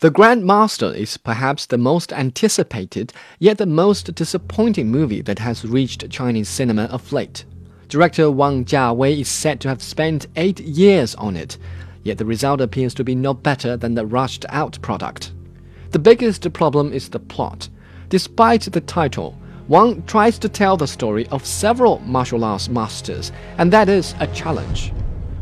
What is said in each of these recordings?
The Grand Master is perhaps the most anticipated, yet the most disappointing movie that has reached Chinese cinema of late. Director Wang Jiawei is said to have spent 8 years on it, yet the result appears to be no better than the rushed-out product. The biggest problem is the plot. Despite the title, Wang tries to tell the story of several martial arts masters, and that is a challenge.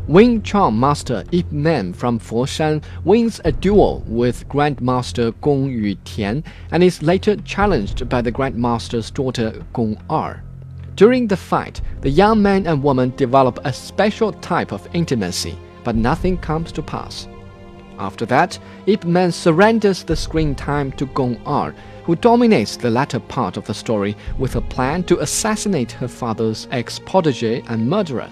Wing Chun master Ip Man from Foshan wins a duel with Grandmaster Gong Yutian and is later challenged by the Grandmaster's daughter Gong Ar. During the fight, the young man and woman develop a special type of intimacy, but nothing comes to pass. After that, Ip Man surrenders the screen time to Gong Ar, who dominates the latter part of the story with a plan to assassinate her father's ex-protege and murderer.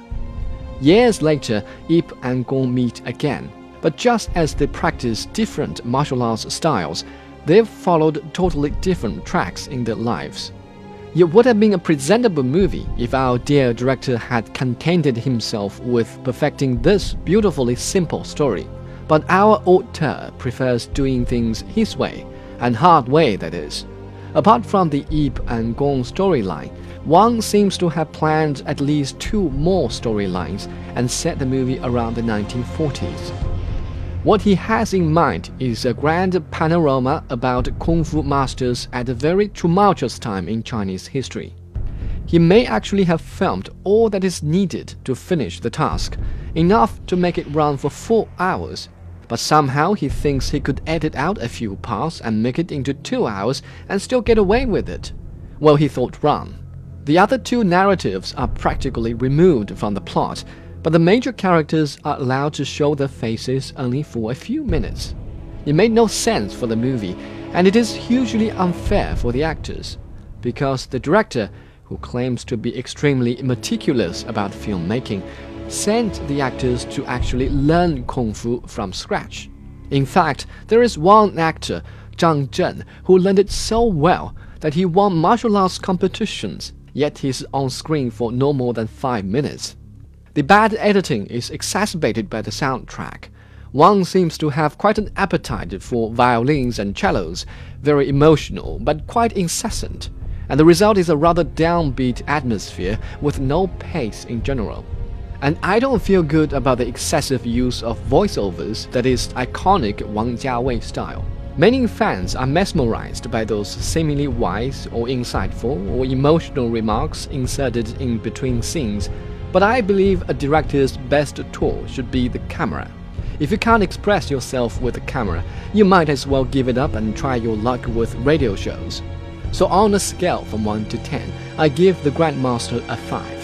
Years later, Ip and Gong meet again, but just as they practice different martial arts styles, they've followed totally different tracks in their lives. It would have been a presentable movie if our dear director had contented himself with perfecting this beautifully simple story, but our auteur prefers doing things his way, and hard way that is. Apart from the Ip and Gong storyline, Wang seems to have planned at least 2 more storylines and set the movie around the 1940s. What he has in mind is a grand panorama about Kung Fu masters at a very tumultuous time in Chinese history. He may actually have filmed all that is needed to finish the task, enough to make it run for 4 hours, but somehow he thinks he could edit out a few parts and make it into 2 hours and still get away with it. Well, he thought wrong. The other 2 narratives are practically removed from the plot, but the major characters are allowed to show their faces only for a few minutes. It made no sense for the movie, and it is hugely unfair for the actors, because the director, who claims to be extremely meticulous about filmmaking, sent the actors to actually learn Kung Fu from scratch. In fact, there is one actor, Zhang Zhen, who learned it so well that he won martial arts competitions, yet he's on screen for no more than 5 minutes. The bad editing is exacerbated by the soundtrack. Wang seems to have quite an appetite for violins and cellos, very emotional but quite incessant, and the result is a rather downbeat atmosphere with no pace in general. And I don't feel good about the excessive use of voiceovers that is iconic Wang Jiawei style. Many fans are mesmerized by those seemingly wise or insightful or emotional remarks inserted in between scenes, but I believe a director's best tool should be the camera. If you can't express yourself with the camera, you might as well give it up and try your luck with radio shows. So on a scale from 1 to 10, I give the Grandmaster a 5.